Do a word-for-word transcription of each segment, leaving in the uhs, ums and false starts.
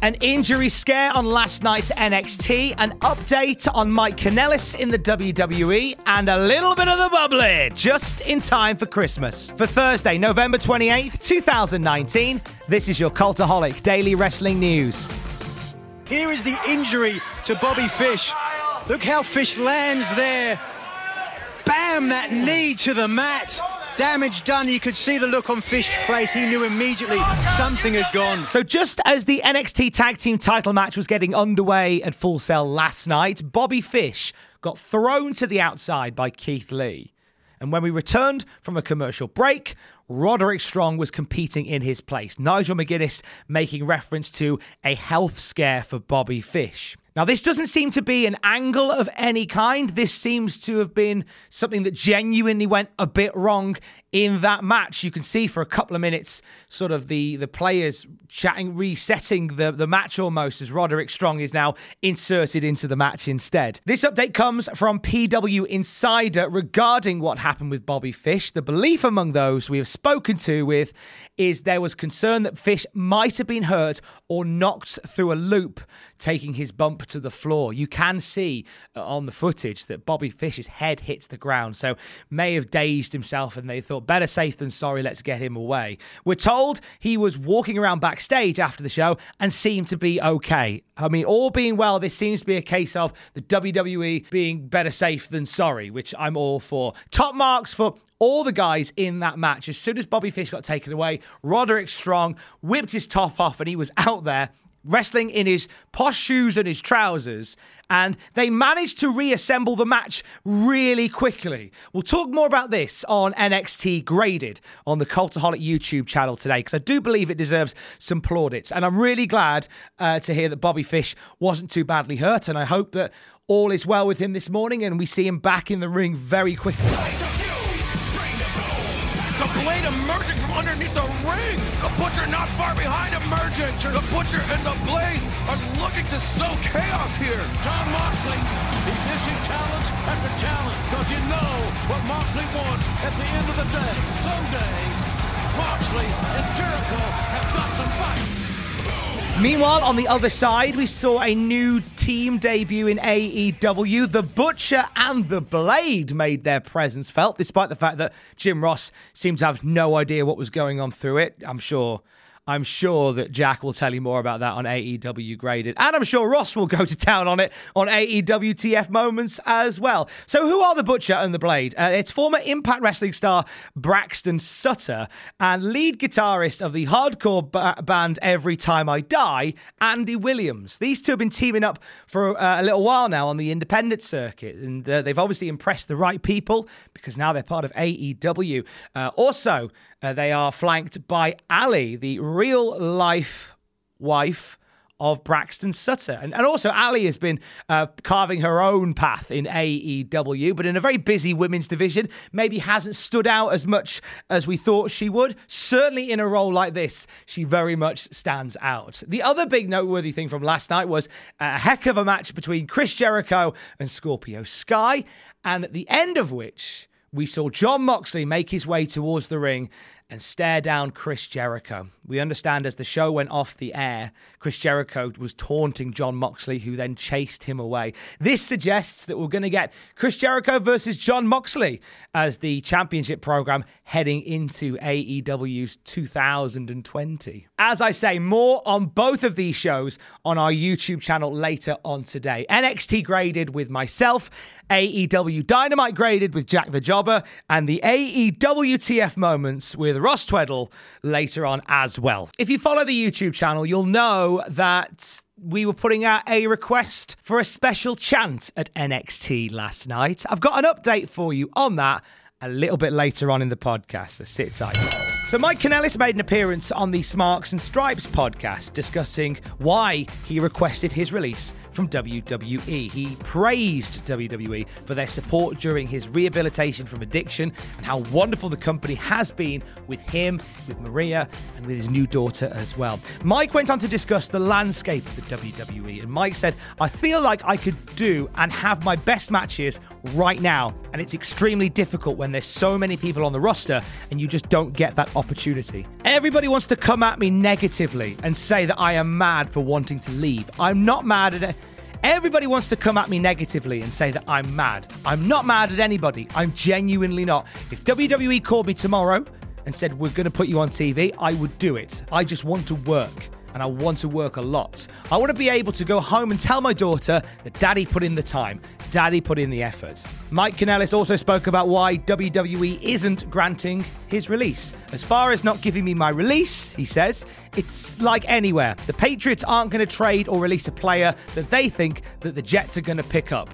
An injury scare on last night's N X T, an update on Mike Kanellis in the W W E, and a little bit of the bubbly, just in time for Christmas. For Thursday, November twenty-eighth, twenty nineteen, this is your Cultaholic Daily Wrestling News. Here is the injury to Bobby Fish. Look how Fish lands there. Bam, that knee to the mat. Damage done. You could see the look on Fish's face. He knew immediately something had gone. So just as the N X T Tag Team title match was getting underway at Full Sail last night, Bobby Fish got thrown to the outside by Keith Lee. And when we returned from a commercial break, Roderick Strong was competing in his place. Nigel McGuinness making reference to a health scare for Bobby Fish. Now, this doesn't seem to be an angle of any kind. This seems to have been something that genuinely went a bit wrong in that match. You can see for a couple of minutes, sort of the, the players chatting, resetting the, the match almost as Roderick Strong is now inserted into the match instead. This update comes from PWInsider regarding what happened with Bobby Fish. The belief among those we have spoken to with is there was concern that Fish might have been hurt or knocked through a loop, taking his bump to the floor. You can see on the footage that Bobby Fish's head hits the ground, so may have dazed himself and they thought better safe than sorry, let's get him away. We're told he was walking around backstage after the show and seemed to be okay. I mean, all being well, this seems to be a case of the W W E being better safe than sorry, which I'm all for. Top marks for all the guys in that match. As soon as Bobby Fish got taken away, Roderick Strong whipped his top off and he was out there wrestling in his posh shoes and his trousers, and they managed to reassemble the match really quickly. We'll talk more about this on N X T Graded on the Cultaholic YouTube channel today, because I do believe it deserves some plaudits, and I'm really glad uh, to hear that Bobby Fish wasn't too badly hurt, and I hope that all is well with him this morning and we see him back in the ring very quickly. The Blade emerging from underneath the ring. The Butcher not far behind emerging. The Butcher and the Blade are looking to sow chaos here. Jon Moxley, he's issued challenge after challenge, because you know what Moxley wants at the end of the day. Someday, Moxley and Jericho have got to fight. Meanwhile, on the other side, we saw a new team debut in A E W. The Butcher and the Blade made their presence felt, despite the fact that Jim Ross seemed to have no idea what was going on through it. I'm sure, I'm sure that Jack will tell you more about that on A E W Graded. And I'm sure Ross will go to town on it on A E W T F Moments as well. So who are the Butcher and the Blade? Uh, it's former Impact Wrestling star Braxton Sutter and lead guitarist of the hardcore ba- band Every Time I Die, Andy Williams. These two have been teaming up for uh, a little while now on the independent circuit, and uh, they've obviously impressed the right people because now they're part of A E W. Uh, also, uh, they are flanked by Allie, the real-life wife of Braxton Sutter. And, and also, Allie has been uh, carving her own path in A E W, but in a very busy women's division, maybe hasn't stood out as much as we thought she would. Certainly in a role like this, she very much stands out. The other big noteworthy thing from last night was a heck of a match between Chris Jericho and Scorpio Sky, and at the end of which we saw Jon Moxley make his way towards the ring and stare down Chris Jericho. We understand as the show went off the air, Chris Jericho was taunting Jon Moxley, who then chased him away. This suggests that we're going to get Chris Jericho versus Jon Moxley as the championship program heading into A E W's two thousand twenty. As I say, more on both of these shows on our YouTube channel later on today. N X T Graded with myself, A E W Dynamite Graded with Jack the Jobber, and the A E W T F Moments with Ross Tweddle later on as well. If you follow the YouTube channel, you'll know that we were putting out a request for a special chant at N X T last night. I've got an update for you on that a little bit later on in the podcast, so sit tight. So Mike Kanellis made an appearance on the Smarks and Stripes podcast discussing why he requested his release from W W E. He praised W W E for their support during his rehabilitation from addiction and how wonderful the company has been with him, with Maria, and with his new daughter as well. Mike went on to discuss the landscape of the W W E, and Mike said, I feel like I could do and have my best matches right now, and it's extremely difficult when there's so many people on the roster and you just don't get that opportunity. Everybody wants to come at me negatively and say that I am mad for wanting to leave. I'm not mad at it. Everybody wants to come at me negatively and say that I'm mad. I'm not mad at anybody. I'm genuinely not. If W W E called me tomorrow and said, we're going to put you on T V, I would do it. I just want to work, and I want to work a lot. I want to be able to go home and tell my daughter that Daddy put in the time. Daddy put in the effort. Mike Kanellis also spoke about why W W E isn't granting his release. As far as not giving me my release, he says, it's like anywhere. The Patriots aren't going to trade or release a player that they think that the Jets are going to pick up.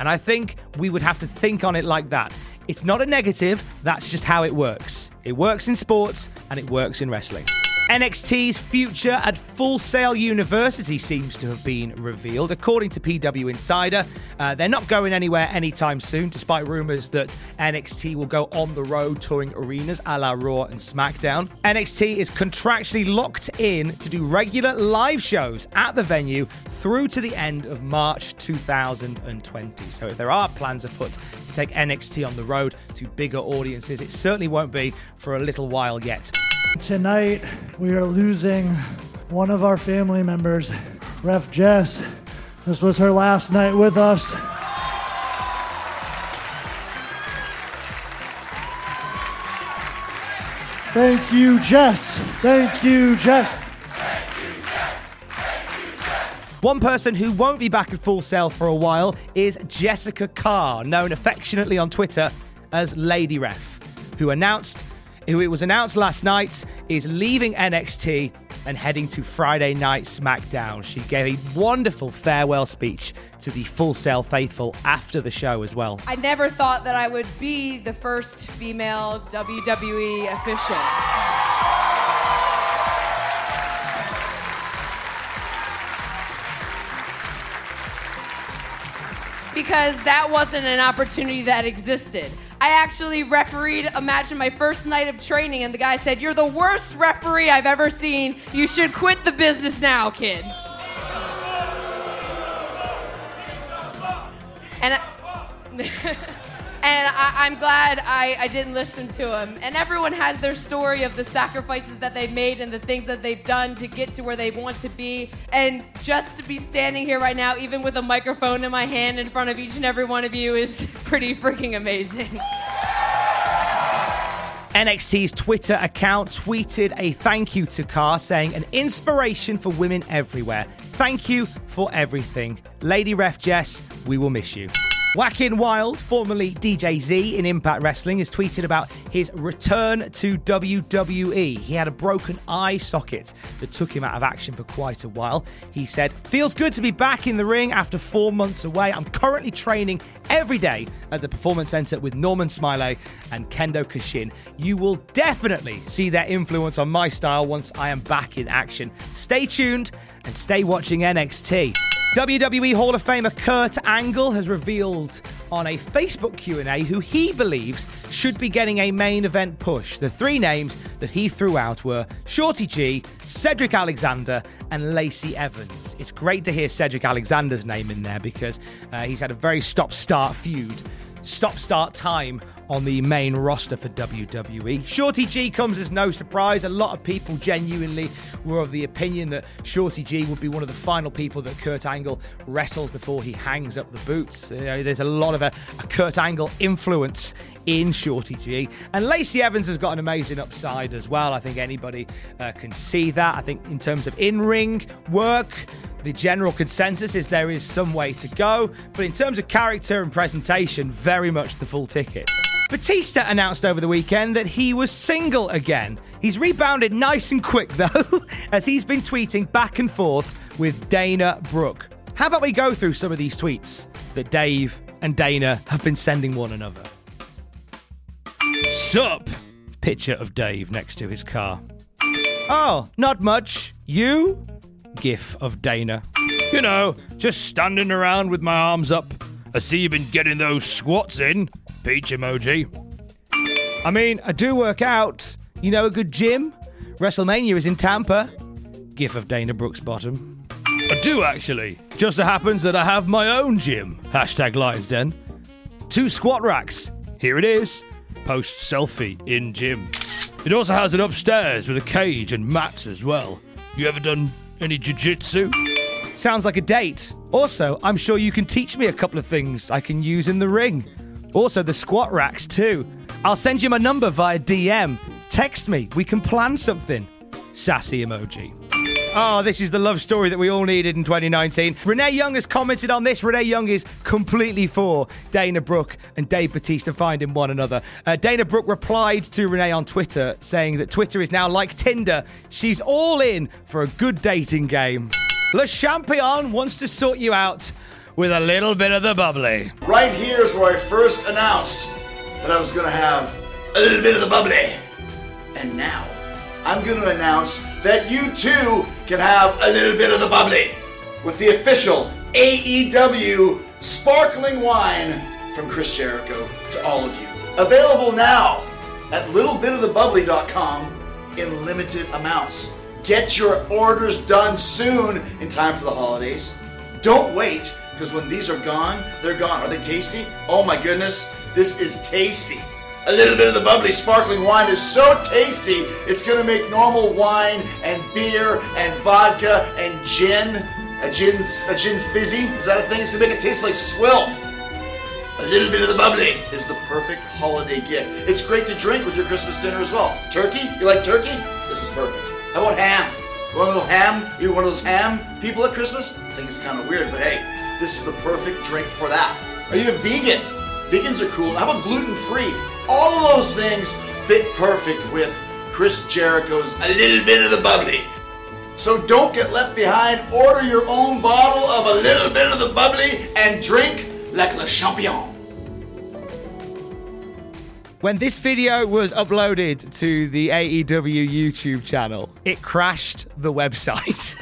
And I think we would have to think on it like that. It's not a negative, that's just how it works. It works in sports and it works in wrestling. N X T's future at Full Sail University seems to have been revealed. According to PWInsider, uh, they're not going anywhere anytime soon, despite rumours that N X T will go on the road touring arenas a la Raw and SmackDown. N X T is contractually locked in to do regular live shows at the venue through to the end of March two thousand twenty. So if there are plans afoot to take N X T on the road to bigger audiences, it certainly won't be for a little while yet. Tonight, we are losing one of our family members, Ref Jess. This was her last night with us. Thank you, Jess. Thank you, Jess. Thank you, Jess. Thank you, Jess. One person who won't be back at Full Sail for a while is Jessica Carr, known affectionately on Twitter as Lady Ref, who announced who it was announced last night is leaving N X T and heading to Friday Night SmackDown. She gave a wonderful farewell speech to the Full Sail faithful after the show as well. I never thought that I would be the first female W W E official. Because that wasn't an opportunity that existed. I actually refereed a match in my first night of training, and the guy said, "You're the worst referee I've ever seen. You should quit the business now, kid." And, I, and I, I'm glad I, I didn't listen to him. And everyone has their story of the sacrifices that they've made and the things that they've done to get to where they want to be. And just to be standing here right now, even with a microphone in my hand in front of each and every one of you, is pretty freaking amazing. N X T's Twitter account tweeted a thank you to Carr, saying, an inspiration for women everywhere. Thank you for everything. Lady Ref Jess, we will miss you. Wakin Wild, formerly D J Z in Impact Wrestling, has tweeted about his return to W W E. He had a broken eye socket that took him out of action for quite a while. He said, feels good to be back in the ring after four months away. I'm currently training every day at the Performance Centre with Norman Smiley and Kendo Kashin. You will definitely see their influence on my style once I am back in action. Stay tuned and stay watching N X T. W W E Hall of Famer Kurt Angle has revealed on a Facebook Q and A who he believes should be getting a main event push. The three names that he threw out were Shorty G, Cedric Alexander, and Lacey Evans. It's great to hear Cedric Alexander's name in there because uh, he's had a very stop-start feud, stop-start time on the main roster for W W E. Shorty G comes as no surprise. A lot of people genuinely were of the opinion that Shorty G would be one of the final people that Kurt Angle wrestles before he hangs up the boots. You know, there's a lot of a, a Kurt Angle influence in Shorty G. And Lacey Evans has got an amazing upside as well. I think anybody uh, can see that. I think in terms of in-ring work, the general consensus is there is some way to go. But in terms of character and presentation, very much the full ticket. Batista announced over the weekend that he was single again. He's rebounded nice and quick, though, as he's been tweeting back and forth with Dana Brooke. How about we go through some of these tweets that Dave and Dana have been sending one another? Sup? Picture of Dave next to his car. Oh, not much. You? GIF of Dana. You know, just standing around with my arms up. I see you've been getting those squats in. Peach emoji. I mean, I do work out. You know a good gym? WrestleMania is in Tampa. GIF of Dana Brooke's bottom. I do, actually. Just so happens that I have my own gym. Hashtag Lions Den. Two squat racks. Here it is. Post selfie in gym. It also has an upstairs with a cage and mats as well. You ever done any jiu-jitsu? Sounds like a date. Also, I'm sure you can teach me a couple of things I can use in the ring. Also, the squat racks too. I'll send you my number via D M. Text me. We can plan something. Sassy emoji. Oh, this is the love story that we all needed in twenty nineteen. Renee Young has commented on this. Renee Young is completely for Dana Brooke and Dave Batista finding one another. Uh, Dana Brooke replied to Renee on Twitter, saying that Twitter is now like Tinder. She's all in for a good dating game. Le Champion wants to sort you out with a little bit of the bubbly. Right here is where I first announced that I was going to have a little bit of the bubbly. And now I'm going to announce that you too can have a little bit of the bubbly with the official A E W sparkling wine from Chris Jericho to all of you. Available now at little bit of the bubbly dot com in limited amounts. Get your orders done soon in time for the holidays. Don't wait, because when these are gone, they're gone. Are they tasty? Oh my goodness, this is tasty. A little bit of the bubbly sparkling wine is so tasty, it's going to make normal wine and beer and vodka and gin, a gin, a gin fizzy, is that a thing? It's going to make it taste like swill. A little bit of the bubbly is the perfect holiday gift. It's great to drink with your Christmas dinner as well. Turkey? You like turkey? This is perfect. How about ham? You want a little ham? You want one of those ham people at Christmas? I think it's kind of weird, but hey, this is the perfect drink for that. Are you a vegan? Vegans are cool. How about gluten-free? All of those things fit perfect with Chris Jericho's A Little Bit of the Bubbly. So don't get left behind. Order your own bottle of A Little Bit of the Bubbly and drink like Le Champion. When this video was uploaded to the A E W YouTube channel, it crashed the website.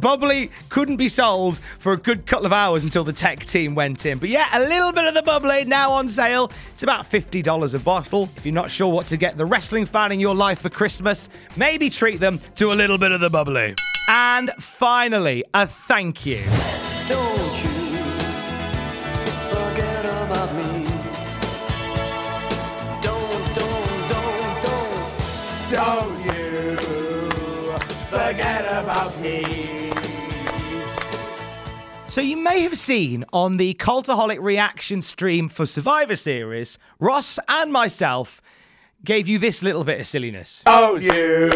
Bubbly couldn't be sold for a good couple of hours until the tech team went in. But yeah, a little bit of the bubbly now on sale. It's about fifty dollars a bottle. If you're not sure what to get the wrestling fan in your life for Christmas, maybe treat them to a little bit of the bubbly. And finally, a thank you. Don't you forget about me. Don't, don't, don't, don't. Don't you forget about me. So you may have seen on the Cultaholic reaction stream for Survivor Series, Ross and myself gave you this little bit of silliness. Oh, you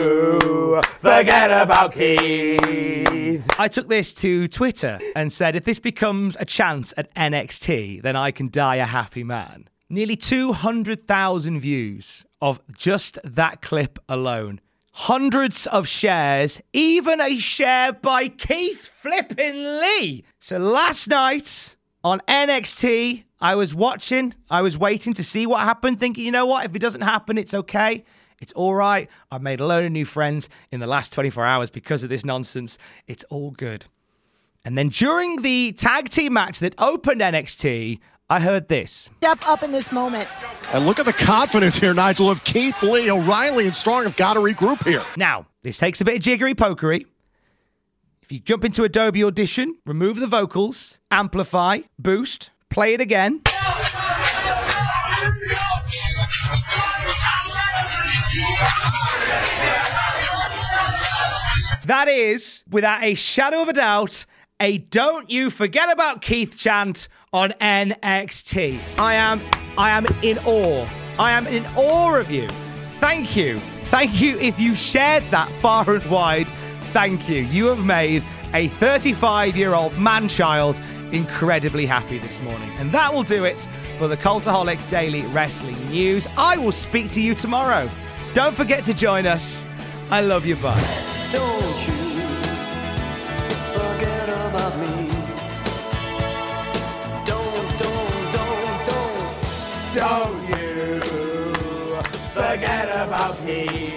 forget about Keith. I took this to Twitter and said, if this becomes a chance at N X T, then I can die a happy man. Nearly two hundred thousand views of just that clip alone. Hundreds of shares, even a share by Keith flipping Lee. So last night on N X T, I was watching, I was waiting to see what happened, thinking, you know what, if it doesn't happen, it's okay. It's all right. I've made a load of new friends in the last twenty-four hours because of this nonsense. It's all good. And then during the tag team match that opened N X T, I heard this. Step up in this moment. And look at the confidence here, Nigel, of Keith Lee, O'Reilly, and Strong have got to regroup here. Now, this takes a bit of jiggery-pokery. If you jump into Adobe Audition, remove the vocals, amplify, boost, play it again. That is, without a shadow of a doubt, a Don't You Forget About Keith chant on N X T. I am, I am in awe. I am in awe of you. Thank you. Thank you if you shared that far and wide. Thank you. You have made a thirty-five-year-old man-child incredibly happy this morning. And that will do it for the Cultaholic Daily Wrestling News. I will speak to you tomorrow. Don't forget to join us. I love you, bye. Don't you forget about me. Don't, don't, don't, don't. Don't you forget about me.